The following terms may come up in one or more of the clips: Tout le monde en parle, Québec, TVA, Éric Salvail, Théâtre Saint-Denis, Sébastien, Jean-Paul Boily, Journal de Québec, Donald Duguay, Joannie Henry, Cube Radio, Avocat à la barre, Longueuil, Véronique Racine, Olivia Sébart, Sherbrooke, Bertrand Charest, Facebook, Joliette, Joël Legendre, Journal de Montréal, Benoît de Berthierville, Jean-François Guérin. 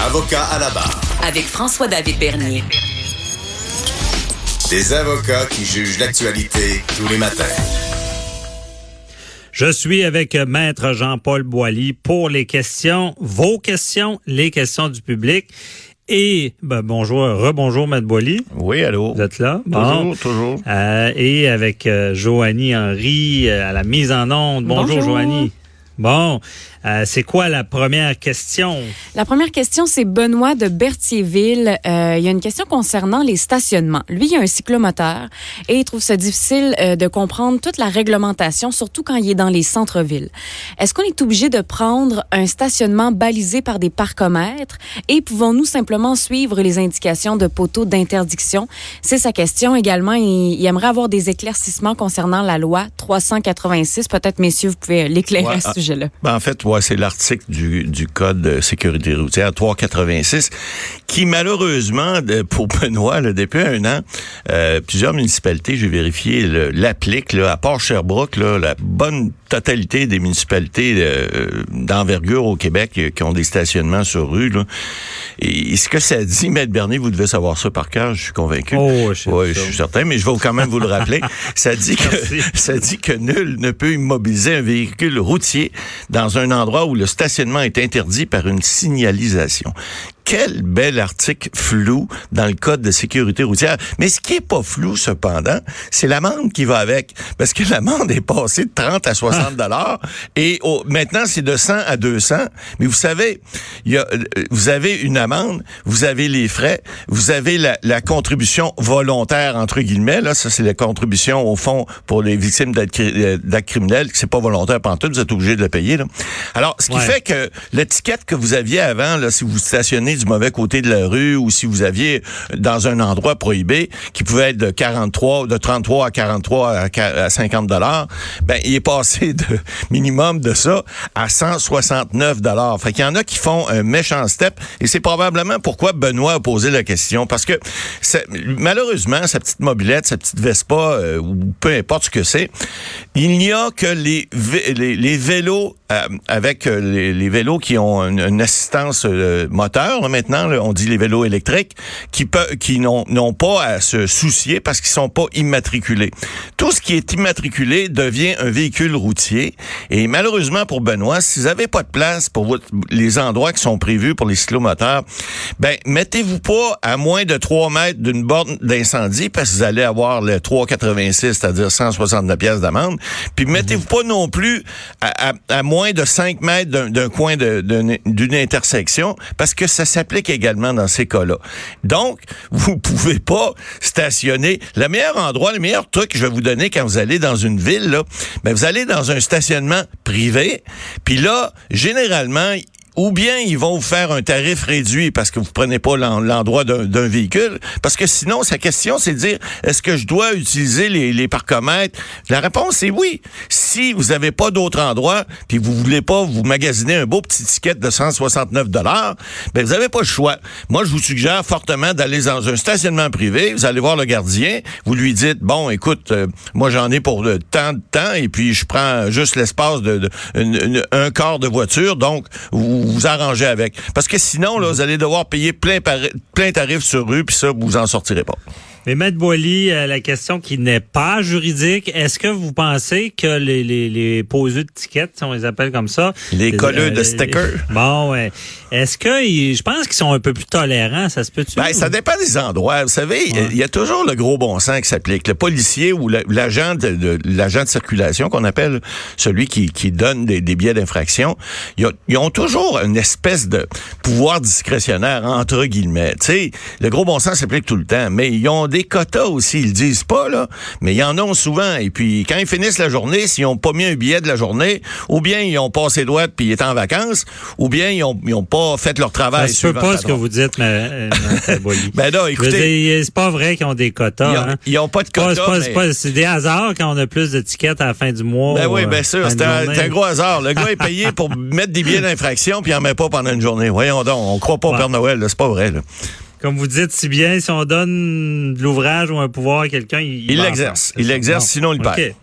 Avocat à la barre. Avec François-David Bernier. Des avocats qui jugent l'actualité tous les matins. Je suis avec Maître Jean-Paul Boily pour les questions, vos questions, les questions du public. Et bonjour, rebonjour Maître Boily. Oui, allô. Vous êtes là? Bon. Toujours. Et avec Joannie Henry à la mise en onde. Bonjour. Joannie. Bon, c'est quoi la première question? La première question, c'est Benoît de Berthierville. Il y a une question concernant les stationnements. Lui, il a un cyclomoteur et il trouve ça difficile de comprendre toute la réglementation, surtout quand il est dans les centres-villes. Est-ce qu'on est obligé de prendre un stationnement balisé par des parcomètres et pouvons-nous simplement suivre les indications de poteaux d'interdiction? C'est sa question. Également, il aimerait avoir des éclaircissements concernant la loi 386. Peut-être, messieurs, vous pouvez l'éclairer à ce sujet. Ben en fait, c'est l'article du Code de sécurité routière 386 qui, malheureusement, pour Benoît, depuis un an, plusieurs municipalités, j'ai vérifié, l'appliquent. À part Sherbrooke, la bonne totalité des municipalités d'envergure au Québec qui ont des stationnements sur rue. Et ce que ça dit, Maître Bernier, vous devez savoir ça par cœur, je suis convaincu. Je suis certain, mais je vais quand même vous le rappeler. Ça dit que nul ne peut immobiliser un véhicule routier dans un endroit où le stationnement est interdit par une signalisation. Quel bel article flou dans le Code de sécurité routière. Mais ce qui est pas flou, cependant, c'est l'amende qui va avec. Parce que l'amende est passée de 30 à 60 $ et maintenant, c'est de 100 à 200. Mais vous savez, vous avez une amende, vous avez les frais, vous avez la contribution volontaire, entre guillemets. Là, ça, c'est la contribution, au fond, pour les victimes d'actes criminels. C'est pas volontaire pantoute, vous êtes obligé de le payer. Là. Alors, ce qui fait que l'étiquette que vous aviez avant, là, si vous stationnez du mauvais côté de la rue ou si vous aviez dans un endroit prohibé qui pouvait être de 33 à 43 à 50 $, ben il est passé de minimum de ça à 169 $. Fait qu'il y en a qui font un méchant step et c'est probablement pourquoi Benoît a posé la question parce que malheureusement sa petite mobilette, sa petite Vespa ou peu importe ce que c'est, il n'y a que les vélos avec les vélos qui ont une assistance moteur. Maintenant, on dit les vélos électriques qui n'ont pas à se soucier parce qu'ils sont pas immatriculés. Tout ce qui est immatriculé devient un véhicule routier. Et malheureusement pour Benoît, si vous n'avez pas de place pour les endroits qui sont prévus pour les cyclomoteurs, ben mettez-vous pas à moins de 3 mètres d'une borne d'incendie parce que vous allez avoir le 386, c'est-à-dire 169 pièces d'amende. Puis mettez-vous pas non plus à moins de 5 mètres d'un coin d'une intersection, parce que ça s'applique également dans ces cas-là. Donc, vous pouvez pas stationner. Le meilleur endroit, le meilleur truc que je vais vous donner quand vous allez dans une ville, vous allez dans un stationnement privé, puis là, généralement, ou bien ils vont vous faire un tarif réduit parce que vous prenez pas l'endroit d'un véhicule, parce que sinon, sa question, c'est de dire, est-ce que je dois utiliser les parcomètres? La réponse est oui. Si vous n'avez pas d'autre endroit, puis vous voulez pas vous magasiner un beau petit ticket de 169 $, ben vous n'avez pas le choix. Moi, je vous suggère fortement d'aller dans un stationnement privé, vous allez voir le gardien, vous lui dites, bon, écoute, moi, j'en ai pour tant de temps, et puis je prends juste l'espace un quart de voiture, donc, vous arrangez avec. Parce que sinon, là, vous allez devoir payer plein tarif sur rue, puis ça, vous en sortirez pas. Mais Maître Boily, la question qui n'est pas juridique, est-ce que vous pensez que les poseux de tickets, si on les appelle comme ça... Les colleux de stickers. Bon, ouais. Est-ce que... je pense qu'ils sont un peu plus tolérants, ça se peut-tu? Ben, ça dépend des endroits. Vous savez, il y a toujours le gros bon sens qui s'applique. Le policier ou l'agent de circulation, qu'on appelle celui qui donne des billets d'infraction, ils ont toujours une espèce de pouvoir discrétionnaire, entre guillemets. Tu sais, le gros bon sens s'applique tout le temps, mais ils ont des des quotas aussi, ils le disent pas, là, mais ils en ont souvent. Et puis, quand ils finissent la journée, s'ils n'ont pas mis un billet de la journée, ou bien ils ont passé droite puis ils étaient en vacances, ou bien ils ont pas fait leur travail. Je ne peux pas ce que vous dites, Mme Boily. Ben non, écoutez. Dire, c'est pas vrai qu'ils ont des quotas. Ils ont pas de quotas. C'est des hasards quand on a plus d'étiquettes à la fin du mois. Ben oui, bien sûr, c'est un gros hasard. Le gars est payé pour mettre des billets d'infraction puis il n'en met pas pendant une journée. Voyons donc, on ne croit pas au Père Noël, là, c'est pas vrai, là. Comme vous dites si bien, si on donne de l'ouvrage ou un pouvoir à quelqu'un, il l'exerce. Il l'exerce, sinon il perd.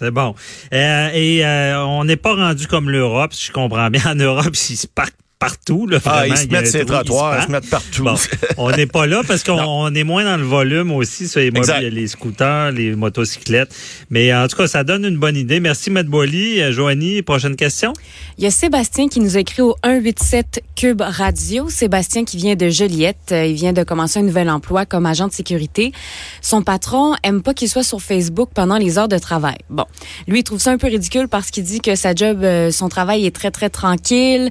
C'est bon. On n'est pas rendu comme l'Europe, si je comprends bien. En Europe, ils se partent partout. Là, vraiment, ils se mettent sur les trottoirs, ils se mettent partout. Bon, on n'est pas là parce qu'on est moins dans le volume aussi sur les scooters, les motocyclettes. Mais en tout cas, ça donne une bonne idée. Merci, Mme Boily. Joannie, prochaine question. Il y a Sébastien qui nous a écrit au 187 Cube Radio. Sébastien qui vient de Joliette. Il vient de commencer un nouvel emploi comme agent de sécurité. Son patron aime pas qu'il soit sur Facebook pendant les heures de travail. Bon, lui, il trouve ça un peu ridicule parce qu'il dit que sa job, son travail est très, très tranquille.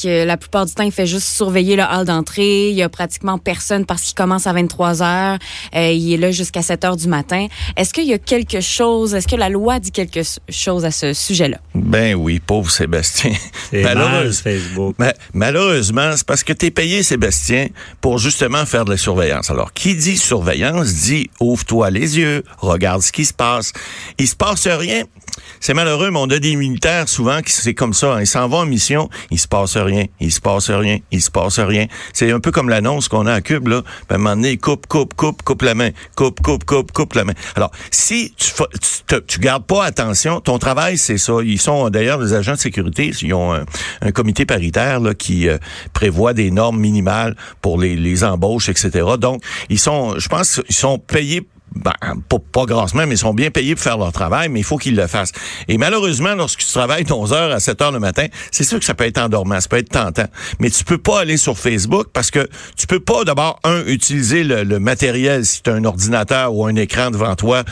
Que la plupart du temps, il fait juste surveiller le hall d'entrée. Il y a pratiquement personne parce qu'il commence à 23h. Il est là jusqu'à 7h du matin. Est-ce qu'il y a quelque chose? Est-ce que la loi dit quelque chose à ce sujet-là? Ben oui, pauvre Sébastien. C'est mal, Facebook. Malheureusement, c'est parce que t'es payé, Sébastien, pour justement faire de la surveillance. Alors, qui dit surveillance dit ouvre-toi les yeux, regarde ce qui se passe. Il se passe rien. C'est malheureux, mais on a des militaires souvent qui c'est comme ça. Hein. Ils s'en vont en mission, il se passe rien, il se passe rien, il se passe rien. C'est un peu comme l'annonce qu'on a à Cube, là. À un moment donné, coupe la main. Coupe la main. Alors, si tu gardes pas attention, ton travail, c'est ça. Ils sont d'ailleurs les agents de sécurité. Ils ont un comité paritaire là, qui prévoit des normes minimales pour les embauches, etc. Donc, je pense qu'ils sont payés. Ben, pas grassement, mais ils sont bien payés pour faire leur travail, mais il faut qu'ils le fassent. Et malheureusement, lorsque tu travailles de 11h à 7h le matin, c'est sûr que ça peut être endormant, ça peut être tentant. Mais tu peux pas aller sur Facebook parce que tu peux pas, d'abord, utiliser le matériel, si tu as un ordinateur ou un écran devant toi,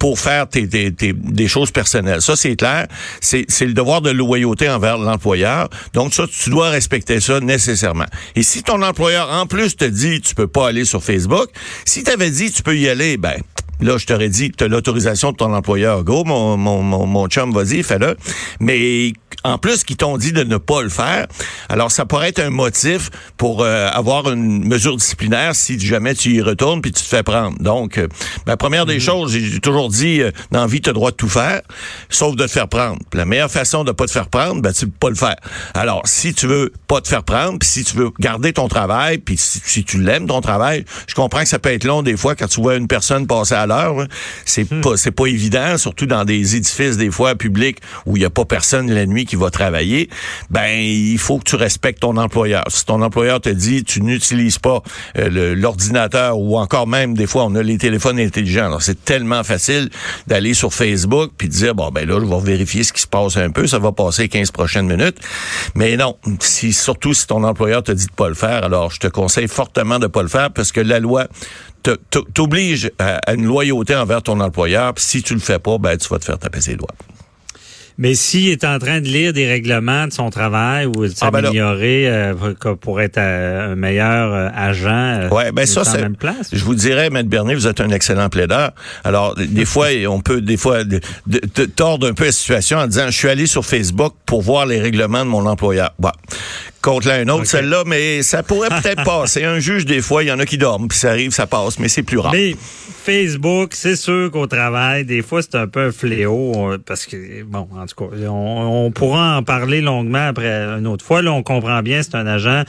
pour faire des choses personnelles. Ça, c'est clair. C'est le devoir de loyauté envers l'employeur. Donc, ça, tu dois respecter ça nécessairement. Et si ton employeur, en plus, te dit tu peux pas aller sur Facebook, si t'avais dit tu peux y aller, ben, là, je t'aurais dit, t'as l'autorisation de ton employeur. Go, mon chum, vas-y, fais-le. Mais en plus, qu'ils t'ont dit de ne pas le faire, alors ça pourrait être un motif pour avoir une mesure disciplinaire si jamais tu y retournes puis tu te fais prendre. Donc, première des choses, j'ai toujours dit, dans la vie, t'as le droit de tout faire, sauf de te faire prendre. Puis la meilleure façon de pas te faire prendre, ben, c'est de pas le faire. Alors, si tu veux pas te faire prendre, puis si tu veux garder ton travail, puis si tu l'aimes, ton travail, je comprends que ça peut être long des fois quand tu vois une personne passer à l'heure. Hein, c'est pas évident, surtout dans des édifices, des fois, publics, où il n'y a pas personne la nuit qui va travailler, ben il faut que tu respectes ton employeur. Si ton employeur te dit tu n'utilises pas l'ordinateur ou encore même des fois on a les téléphones intelligents. Alors c'est tellement facile d'aller sur Facebook puis de dire là je vais vérifier ce qui se passe un peu, ça va passer 15 prochaines minutes. Mais non, surtout si ton employeur te dit de pas le faire, alors je te conseille fortement de pas le faire parce que la loi t'oblige à une loyauté envers ton employeur. Puis si tu le fais pas, ben tu vas te faire taper ses doigts. Mais s'il est en train de lire des règlements de son travail ou de s'améliorer pour être un meilleur agent, c'est la même place. Je vous dirais, M. Bernier, vous êtes un excellent plaideur. Alors, des fois, on peut tordre un peu la situation en disant « Je suis allé sur Facebook pour voir les règlements de mon employeur. » Contre l'un autre, celle-là, mais ça pourrait peut-être passer. Un juge, des fois, il y en a qui dorment, puis ça arrive, ça passe, mais c'est plus rare. Mais Facebook, c'est sûr qu'au travail, des fois, c'est un peu un fléau, parce que, en tout cas, on pourra en parler longuement après une autre fois. Là, on comprend bien, c'est un agent,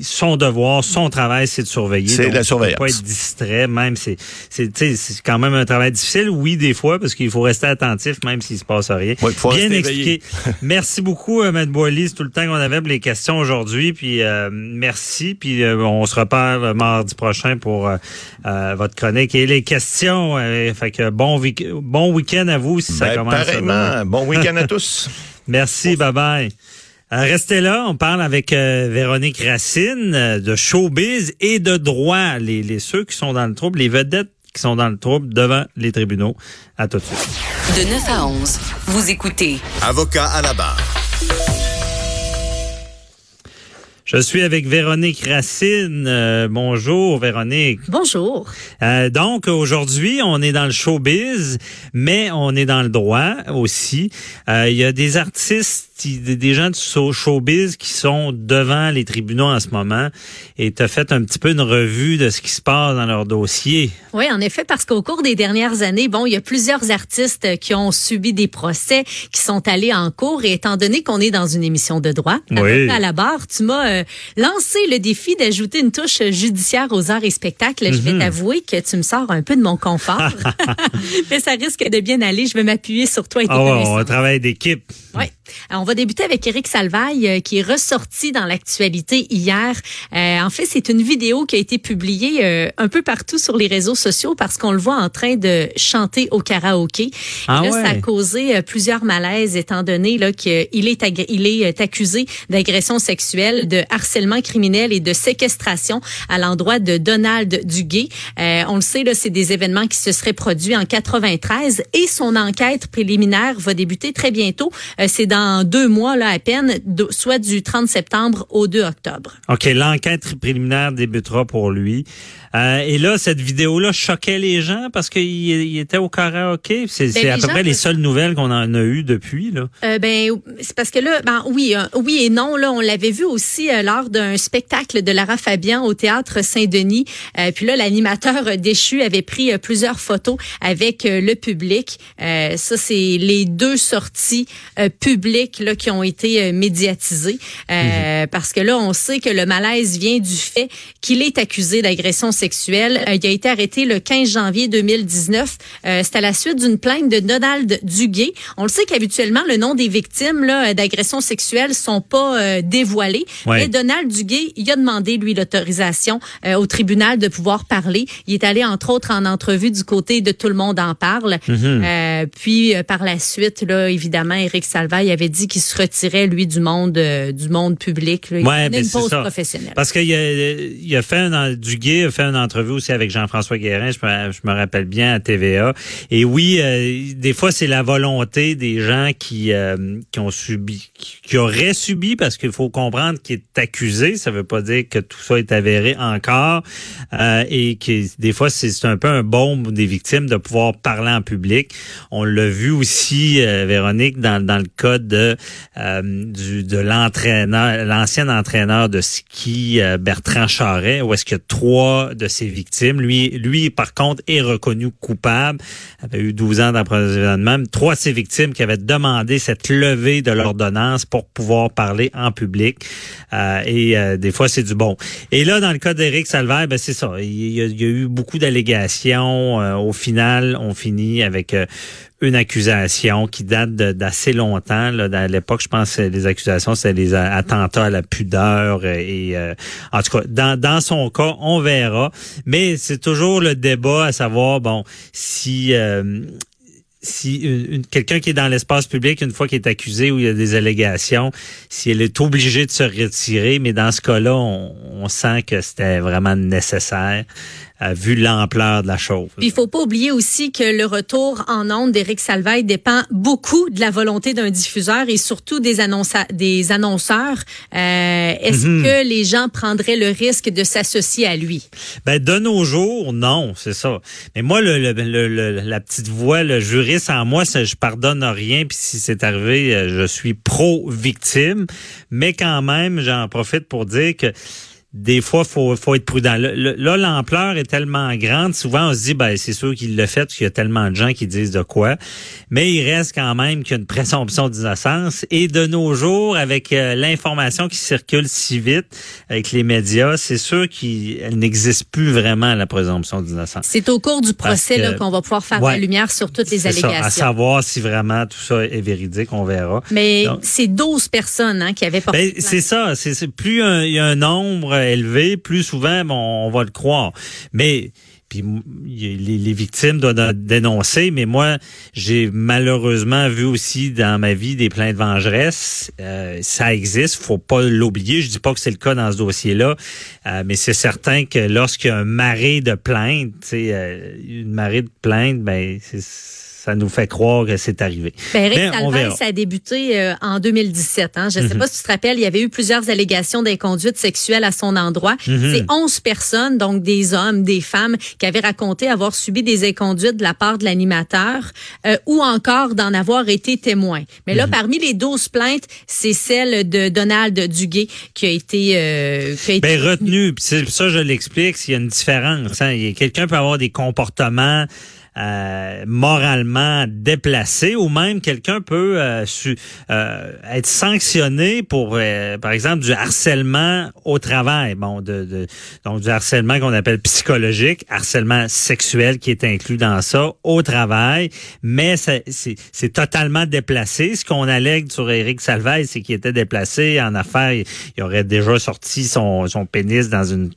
son devoir, son travail, c'est de surveiller. C'est de la surveillance. Il ne faut pas être distrait, même, c'est quand même un travail difficile, oui, des fois, parce qu'il faut rester attentif, même s'il ne se passe rien. Ouais, faut bien expliqué. Merci beaucoup, Mme Boily, c'est tout le temps qu'on avait pour les questions aujourd'hui. Puis merci, puis on se reparle mardi prochain pour votre chronique et les questions. Fait que bon week-end à vous si ça commence. Pareillement, bon week-end à tous. Merci, bye-bye. Restez là, on parle avec Véronique Racine de showbiz et de droit, ceux qui sont dans le trouble, les vedettes qui sont dans le trouble devant les tribunaux. À tout de suite. De 9 à 11, vous écoutez Avocat à la barre. Je suis avec Véronique Racine. Bonjour, Véronique. Bonjour. Donc, aujourd'hui, on est dans le showbiz, mais on est dans le droit aussi. Il y a des artistes, des gens du showbiz qui sont devant les tribunaux en ce moment. Et tu as fait un petit peu une revue de ce qui se passe dans leur dossier. Oui, en effet, parce qu'au cours des dernières années, bon, il y a plusieurs artistes qui ont subi des procès, qui sont allés en cours. Et étant donné qu'on est dans une émission de droit, oui, à la barre, tu m'as lancer le défi d'ajouter une touche judiciaire aux arts et spectacles. Je vais t'avouer que tu me sors un peu de mon confort. Mais ça risque de bien aller. Je vais m'appuyer sur toi et tes connaissances. On travaille d'équipe. Oui. On va débuter avec Éric Salvail qui est ressorti dans l'actualité hier. En fait, c'est une vidéo qui a été publiée un peu partout sur les réseaux sociaux parce qu'on le voit en train de chanter au karaoké. Ah, et là, ouais, ça a causé plusieurs malaises étant donné là qu'il est accusé d'agression sexuelle, de harcèlement criminel et de séquestration à l'endroit de Donald Duguay. On le sait là, c'est des événements qui se seraient produits en 93 et son enquête préliminaire va débuter très bientôt. C'est dans 2 mois là à peine, soit du 30 septembre au 2 octobre. OK, l'enquête préliminaire débutera pour lui. Et là, cette vidéo-là choquait les gens parce qu'il était au karaoké. C'est à peu près les seules nouvelles qu'on en a eues depuis là. C'est parce que là, oui et non là, on l'avait vu aussi lors d'un spectacle de Lara Fabian au Théâtre Saint-Denis. Puis là, l'animateur déchu avait pris plusieurs photos avec le public. Ça, c'est les 2 sorties publiques là qui ont été médiatisées. Parce que là, on sait que le malaise vient du fait qu'il est accusé d'agression sexuelle. Il a été arrêté le 15 janvier 2019. C'est à la suite d'une plainte de Donald Duguay. On le sait qu'habituellement, le nom des victimes là d'agression sexuelle sont pas dévoilés. Ouais. Mais Donald Duguay, il a demandé, lui, l'autorisation au tribunal de pouvoir parler. Il est allé, entre autres, en entrevue du côté de Tout le monde en parle. Puis, par la suite, là, évidemment, Éric Salvail avait dit qu'il se retirait, lui, du monde public. Là. Il prenait une pause professionnelle. Parce que Duguay a fait une entrevue aussi avec Jean-François Guérin, je me rappelle bien, à TVA. Et oui, des fois, c'est la volonté des gens qui auraient subi, parce qu'il faut comprendre qu'il est accusé, ça veut pas dire que tout ça est avéré encore, et que des fois c'est un peu un baume des victimes de pouvoir parler en public. On l'a vu aussi, Véronique, dans le cas de l'ancien entraîneur de ski Bertrand Charest, où est-ce que 3 de ses victimes, lui par contre est reconnu coupable, avait eu 12 ans d'emprisonnement, 3 de ses victimes qui avaient demandé cette levée de l'ordonnance pour pouvoir parler en public. Des fois, c'est du bon. Et là, dans le cas d'Éric Salvail, c'est ça. Il y a eu beaucoup d'allégations. Au final, on finit avec une accusation qui date d'assez longtemps. Là, à l'époque, je pense que les accusations, c'était les attentats à la pudeur. En tout cas, dans son cas, on verra. Mais c'est toujours le débat à savoir, si quelqu'un qui est dans l'espace public, une fois qu'il est accusé ou il y a des allégations, si elle est obligée de se retirer, mais dans ce cas-là, on sent que c'était vraiment nécessaire, vu l'ampleur de la chose. Puis, il faut pas oublier aussi que le retour en ondes d'Éric Salvail dépend beaucoup de la volonté d'un diffuseur et surtout des annonceurs. Est-ce que les gens prendraient le risque de s'associer à lui? De nos jours, non, c'est ça. Mais moi, la petite voix, le juriste en moi, je pardonne rien. Puis si c'est arrivé, je suis pro-victime. Mais quand même, j'en profite pour dire que des fois, faut être prudent. Là, l'ampleur est tellement grande. Souvent, on se dit, c'est sûr qu'il l'a fait parce qu'il y a tellement de gens qui disent de quoi. Mais il reste quand même qu'il y a une présomption d'innocence. Et de nos jours, avec l'information qui circule si vite avec les médias, c'est sûr qu'elle n'existe plus vraiment, la présomption d'innocence. C'est au cours du procès qu'on va pouvoir faire la lumière sur toutes les allégations. Ça, à savoir si vraiment tout ça est véridique, on verra. Mais c'est 12 personnes qui avaient porté plainte. C'est ça. C'est plus il y a un nombre élevé, plus souvent, on va le croire. Mais puis les victimes doivent dénoncer, mais moi, j'ai malheureusement vu aussi dans ma vie des plaintes vengeresses. Ça existe, faut pas l'oublier. Je dis pas que c'est le cas dans ce dossier-là, mais c'est certain que lorsqu'il y a une marée de plaintes, ça ça nous fait croire que c'est arrivé. Éric Salvail, ça a débuté en 2017. Hein? Je ne sais pas si tu te rappelles, il y avait eu plusieurs allégations d'inconduite sexuelle à son endroit. C'est 11 personnes, donc des hommes, des femmes, qui avaient raconté avoir subi des inconduites de la part de l'animateur ou encore d'en avoir été témoins. Mais là, parmi les 12 plaintes, c'est celle de Donald Duguay qui a été... retenu. Ça, je l'explique, il y a une différence. Hein? Quelqu'un peut avoir des comportements moralement déplacé, ou même quelqu'un peut être sanctionné pour, par exemple, du harcèlement au travail. Bon, donc du harcèlement qu'on appelle psychologique, harcèlement sexuel qui est inclus dans ça au travail, mais c'est totalement déplacé. Ce qu'on allègue sur Éric Salvail, c'est qu'il était déplacé en affaires. Il aurait déjà sorti son pénis dans une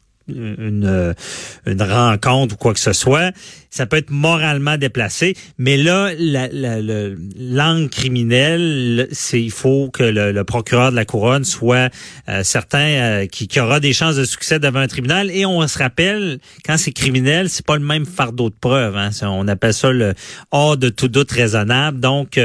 rencontre ou quoi que ce soit. Ça peut être moralement déplacé, mais là, l'angle criminel, il faut que le procureur de la Couronne soit certain qu'il aura des chances de succès devant un tribunal. Et on se rappelle, quand c'est criminel, c'est pas le même fardeau de preuve. Hein. On appelle ça le hors de tout doute raisonnable. Donc,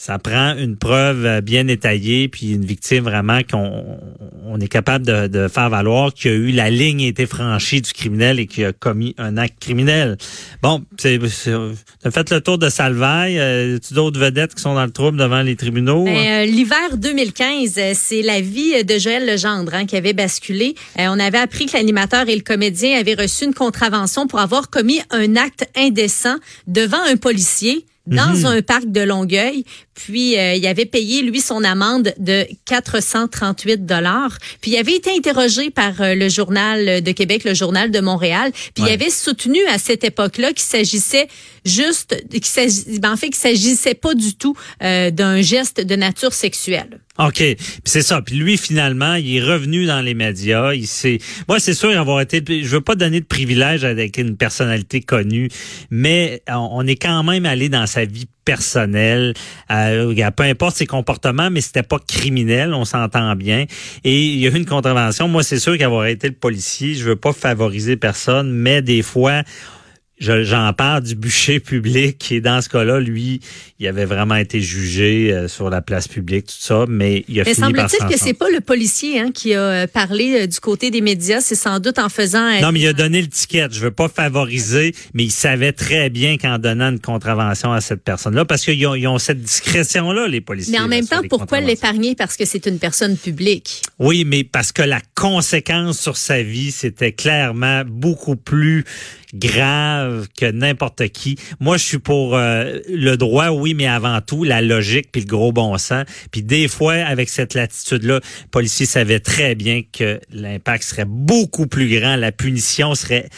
ça prend une preuve bien détaillée, puis une victime vraiment qu'on est capable de faire valoir qu'il y a eu la ligne a été franchie du criminel et qu'il a commis un acte criminel. Bon, t'as fait le tour de Salvail. Tu as d'autres vedettes qui sont dans le trouble devant les tribunaux? L'hiver 2015, c'est la vie de Joël Legendre qui avait basculé. On avait appris que l'animateur et le comédien avaient reçu une contravention pour avoir commis un acte indécent devant un policier dans un parc de Longueuil. Puis, il avait payé, lui, son amende de 438 $. Puis, il avait été interrogé par le Journal de Québec, le Journal de Montréal. Puis, il avait soutenu à cette époque-là qu'il s'agissait qu'il s'agissait pas du tout d'un geste de nature sexuelle. OK. Puis c'est ça. Puis lui, finalement, il est revenu dans les médias. Moi, c'est sûr avoir été... Je veux pas donner de privilège avec une personnalité connue, mais on est quand même allé dans sa vie personnel, peu importe ses comportements, mais c'était pas criminel, on s'entend bien. Et il y a eu une contravention. Moi, c'est sûr qu'avoir été le policier, je veux pas favoriser personne, mais des fois, j'en parle du bûcher public, et dans ce cas-là, lui, il avait vraiment été jugé sur la place publique, tout ça, mais il a fini par s'en sortir. Mais semble-t-il que c'est pas le policier qui a parlé du côté des médias, c'est sans doute en faisant... Non, mais il a donné le ticket, je veux pas favoriser, mais il savait très bien qu'en donnant une contravention à cette personne-là, parce qu'ils ont cette discrétion-là, les policiers. Mais en même temps, pourquoi l'épargner? Parce que c'est une personne publique. Oui, mais parce que la conséquence sur sa vie, c'était clairement beaucoup plus grave que n'importe qui. Moi, je suis pour le droit, oui, mais avant tout, la logique puis le gros bon sens. Puis des fois, avec cette latitude-là, le policier savait très bien que l'impact serait beaucoup plus grand. La punition serait,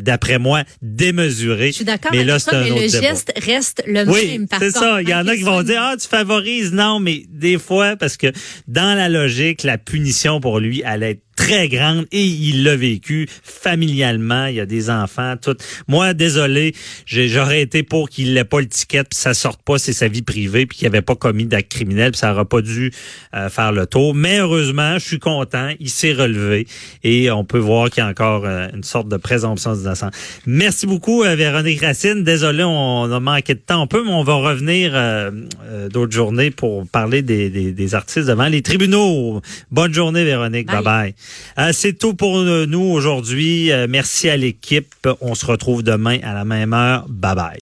d'après moi, démesurée. Je suis d'accord mais avec ça, mais le geste reste le même. Oui, c'est ça. Il y en a qui vont dire « Ah, tu favorises ». Non, mais des fois, parce que dans la logique, la punition pour lui allait être très grande et il l'a vécu familialement. Il y a des enfants, tout. Moi, désolé, j'aurais été pour qu'il n'ait pas le ticket, puis ça sorte pas, c'est sa vie privée, puis qu'il n'avait pas commis d'acte criminel, puis ça n'aurait pas dû faire le tour. Mais heureusement, je suis content, il s'est relevé et on peut voir qu'il y a encore une sorte de présomption d'innocence. Merci beaucoup, Véronique Racine. Désolé, on a manqué de temps un peu, mais on va revenir d'autres journées pour parler des artistes devant les tribunaux. Bonne journée, Véronique. Bye bye. C'est tout pour nous aujourd'hui. Merci à l'équipe. On se retrouve demain à la même heure. Bye bye.